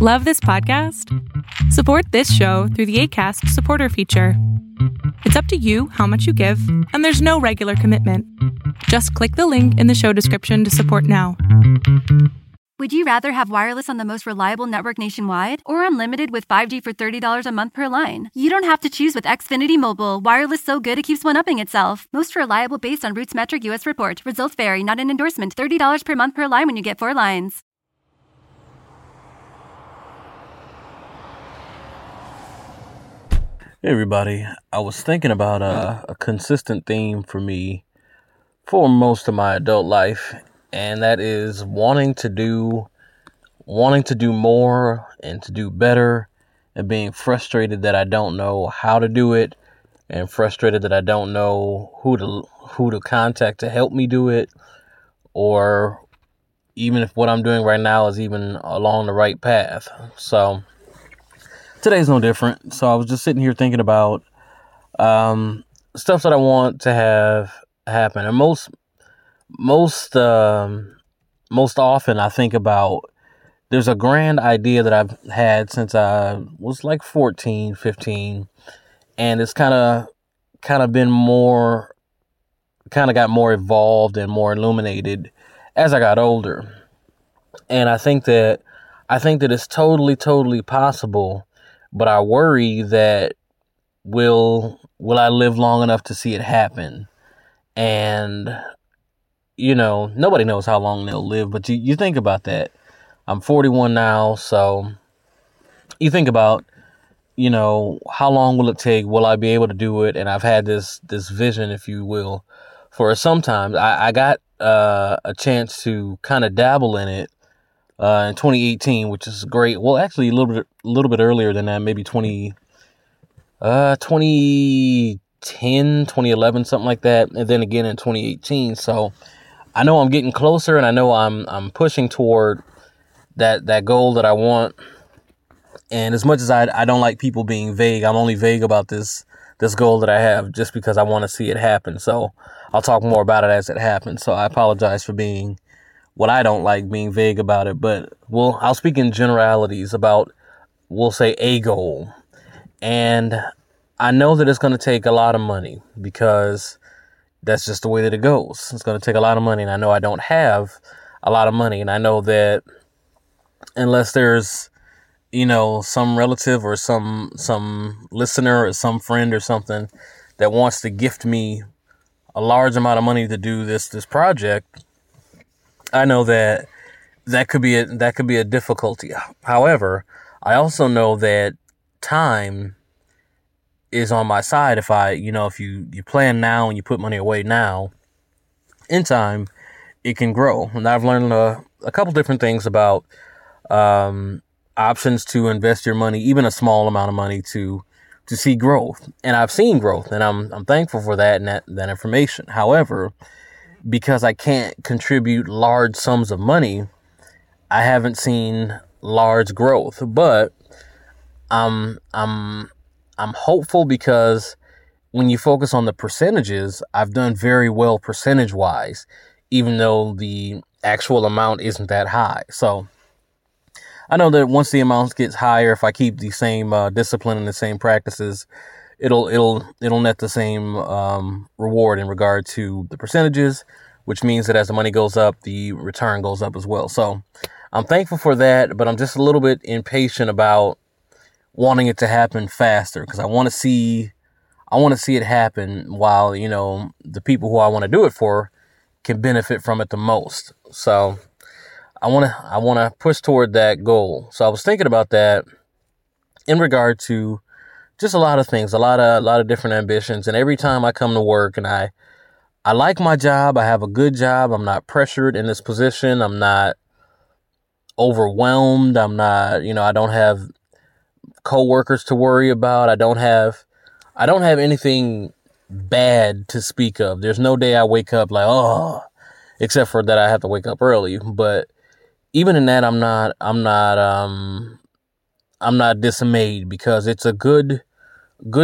Love this podcast? Support this show through the Acast supporter feature. It's up to you how much you give, and there's no regular commitment. Just click the link in the show description to support now. Would you rather have wireless on the most reliable network nationwide or unlimited with 5G for $30 a month per line? You don't have to choose with Xfinity Mobile. Wireless so good it keeps one-upping itself. Most reliable based on Roots Metric U.S. report. Results vary, not an endorsement. $30 per month per line when you get 4 lines. Hey everybody, I was thinking about a consistent theme for me for most of my adult life. And that is wanting to do more and to do better, and being frustrated that I don't know how to do it, and frustrated that I don't know who to contact to help me do it, or even if what I'm doing right now is even along the right path. So today's no different. So I was just sitting here thinking about stuff that I want to have happen, and most often I think about, there's a grand idea that I've had since I was like 14, 15, and it's kind of been more, kind of got more evolved and more illuminated as I got older. And I think that it's totally possible, but I worry that will I live long enough to see it happen? And you know, nobody knows how long they'll live, but you think about that. I'm 41 now, so you think about, you know, how long will it take? Will I be able to do it? And I've had this vision, if you will, for some time. I got a chance to kind of dabble in it in 2018, which is great. Well, actually, a little bit earlier than that, maybe 2010, 2011, something like that, and then again in 2018. So I know I'm getting closer, and I know I'm pushing toward that goal that I want. And as much as I don't like people being vague, I'm only vague about this goal that I have just because I want to see it happen. So I'll talk more about it as it happens. So I apologize for being what I don't like, being vague about it. But I'll speak in generalities about, we'll say, a goal. And I know that it's going to take a lot of money, because that's just the way that it goes. It's going to take a lot of money, and I know I don't have a lot of money, and I know that unless there's, you know, some relative or some listener or some friend or something that wants to gift me a large amount of money to do this project, I know that could be a difficulty. However, I also know that time is on my side. If you plan now and you put money away now, in time it can grow. And I've learned a couple different things about options to invest your money, even a small amount of money, to see growth. And I've seen growth, and I'm thankful for that and that information. However, because I can't contribute large sums of money, I haven't seen large growth. But I'm hopeful, because when you focus on the percentages, I've done very well percentage wise, even though the actual amount isn't that high. So I know that once the amount gets higher, if I keep the same discipline and the same practices, it'll net the same reward in regard to the percentages, which means that as the money goes up, the return goes up as well. So I'm thankful for that, but I'm just a little bit impatient about wanting it to happen faster, because I want to see it happen while, you know, the people who I want to do it for can benefit from it the most. So I want to push toward that goal. So I was thinking about that in regard to just a lot of things, a lot of different ambitions. And every time I come to work, and I like my job, I have a good job, I'm not pressured in this position, I'm not overwhelmed, I'm not, you know, I don't have co-workers to worry about. I don't have anything bad to speak of. There's no day I wake up like, oh, except for that I have to wake up early. But even in that, I'm not dismayed, because it's a good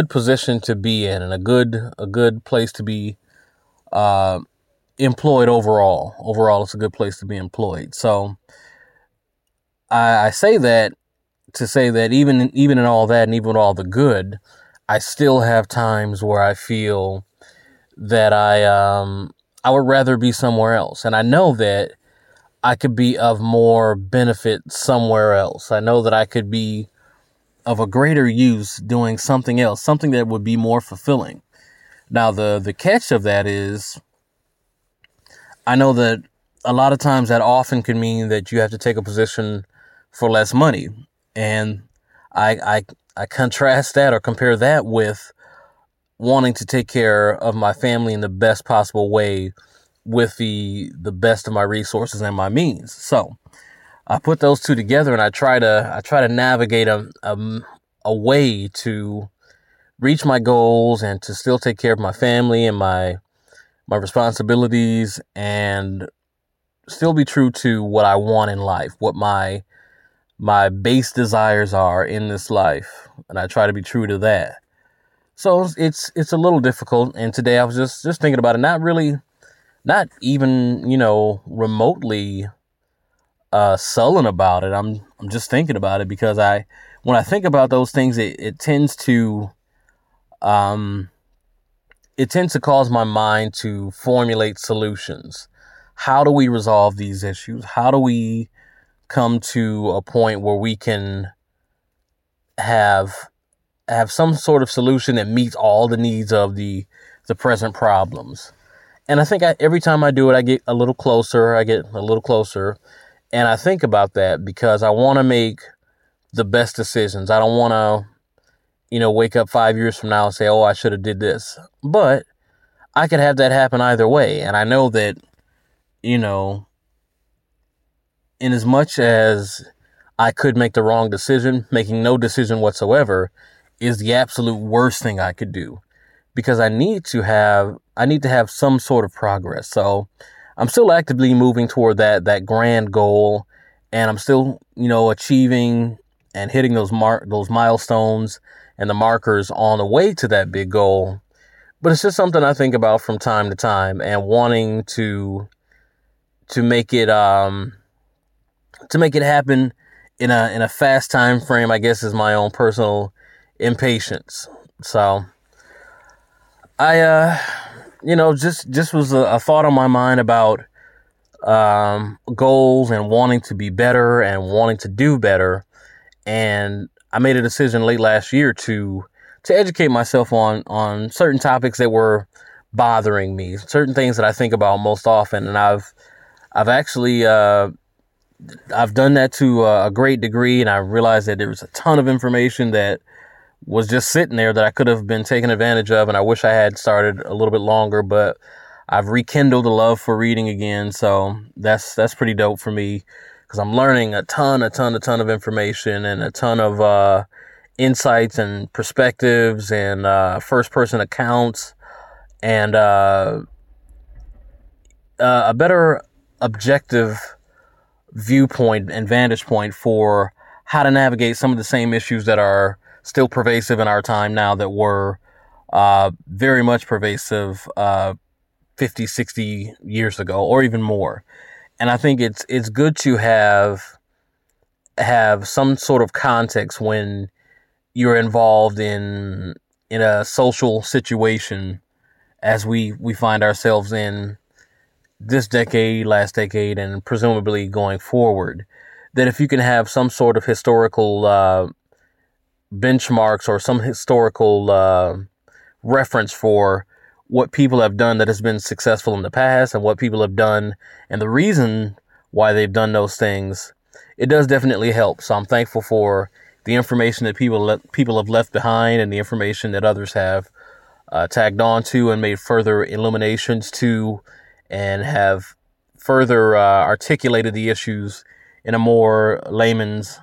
position to be in, and a good place to be employed overall. Overall, it's a good place to be employed. So I say that to say that even in all that and even with all the good, I still have times where I feel that I would rather be somewhere else. And I know that I could be of more benefit somewhere else. I know that I could be of a greater use doing something else, something that would be more fulfilling. Now, the catch of that is, I know that a lot of times that often can mean that you have to take a position for less money. And I contrast that or compare that with wanting to take care of my family in the best possible way with the best of my resources and my means. So I put those two together and I try to navigate a way to reach my goals and to still take care of my family and my responsibilities and still be true to what I want in life, what my base desires are in this life. And I try to be true to that. So it's a little difficult. And today I was just thinking about it, not even, remotely sullen about it. I'm just thinking about it because when I think about those things, it tends to cause my mind to formulate solutions. How do we resolve these issues? How do we come to a point where we can have some sort of solution that meets all the needs of the present problems? And I think every time I do it, I get a little closer. And I think about that because I want to make the best decisions. I don't want to, wake up 5 years from now and say, oh, I should have did this. But I could have that happen either way. And I know that, in as much as I could make the wrong decision, making no decision whatsoever is the absolute worst thing I could do, because I need to have some sort of progress. So I'm still actively moving toward that grand goal, and I'm still, achieving and hitting those milestones and the markers on the way to that big goal. But it's just something I think about from time to time and wanting to make it happen in a fast time frame, I guess, is my own personal impatience. So I, just was a thought on my mind about goals and wanting to be better and wanting to do better. And I made a decision late last year to educate myself on certain topics that were bothering me, certain things that I think about most often. And I've actually, I've done that to a great degree, and I realized that there was a ton of information that was just sitting there that I could have been taken advantage of, and I wish I had started a little bit longer, but I've rekindled a love for reading again, so that's pretty dope for me, because I'm learning a ton of information and a ton of insights and perspectives and first-person accounts and a better objective viewpoint and vantage point for how to navigate some of the same issues that are still pervasive in our time now that were very much pervasive 50, 60 years ago or even more. And I think it's good to have some sort of context when you're involved in a social situation as we find ourselves in this decade, last decade, and presumably going forward, that if you can have some sort of historical benchmarks or some historical reference for what people have done that has been successful in the past and what people have done and the reason why they've done those things, it does definitely help. So I'm thankful for the information that people have left behind and the information that others have tagged on to and made further illuminations to and have further articulated the issues in a more layman's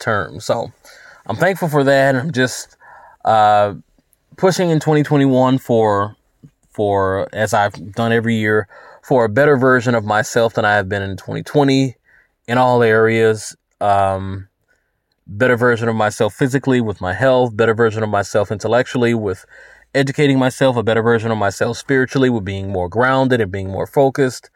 term. So I'm thankful for that. I'm just pushing in 2021 for, as I've done every year, for a better version of myself than I have been in 2020 in all areas. Better version of myself physically with my health, better version of myself intellectually with educating myself, a better version of myself spiritually with being more grounded and being more focused,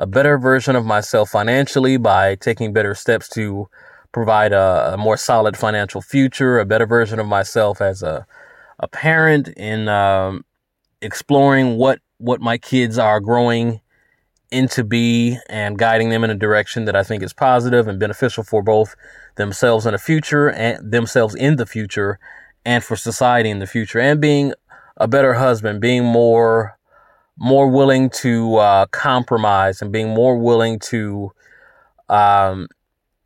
a better version of myself financially by taking better steps to provide a more solid financial future, a better version of myself as a parent, in exploring what my kids are growing into be and guiding them in a direction that I think is positive and beneficial for both themselves in the future and for society in the future, and being a better husband, being more willing to compromise, and being more willing to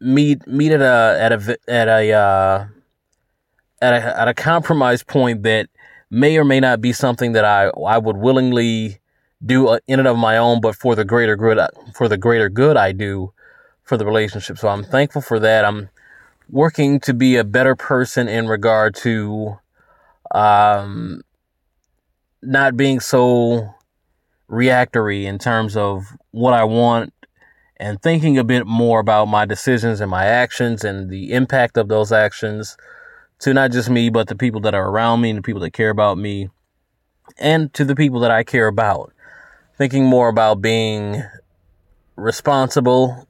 meet at a compromise point that may or may not be something that I would willingly do in and of my own, but for the greater good, I do for the relationship. So I'm thankful for that. I'm working to be a better person in regard to not being so reactory in terms of what I want, and thinking a bit more about my decisions and my actions and the impact of those actions to not just me, but the people that are around me and the people that care about me, and to the people that I care about. Thinking more about being responsible,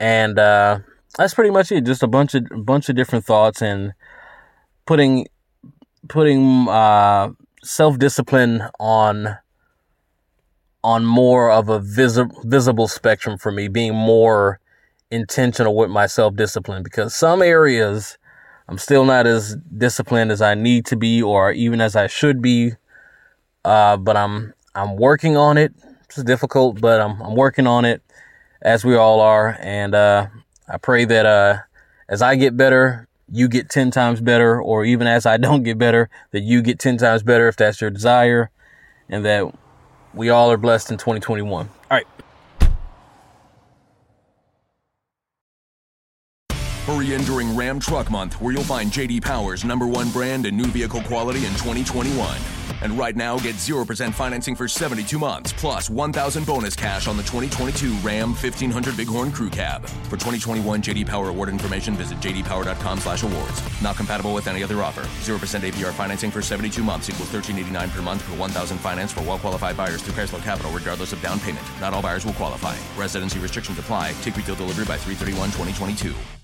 and that's pretty much it. Just a bunch of different thoughts, and putting self-discipline on more of a visible spectrum for me, being more intentional with my self-discipline, because some areas I'm still not as disciplined as I need to be, or even as I should be, but I'm working on it. It's difficult, but I'm working on it, as we all are. And I pray that as I get better, you get 10 times better, or even as I don't get better, that you get 10 times better if that's your desire, and that we all are blessed in 2021. All right. Hurry in during Ram Truck Month, where you'll find J.D. Power's #1 brand and new vehicle quality in 2021. And right now, get 0% financing for 72 months, plus $1,000 bonus cash on the 2022 Ram 1500 Bighorn Crew Cab. For 2021 J.D. Power award information, visit jdpower.com/awards. Not compatible with any other offer. 0% APR financing for 72 months equals $1,389 per month for $1,000 financed for well-qualified buyers through Chrysler Capital, regardless of down payment. Not all buyers will qualify. Residency restrictions apply. Take retail delivery by 3/31/2022.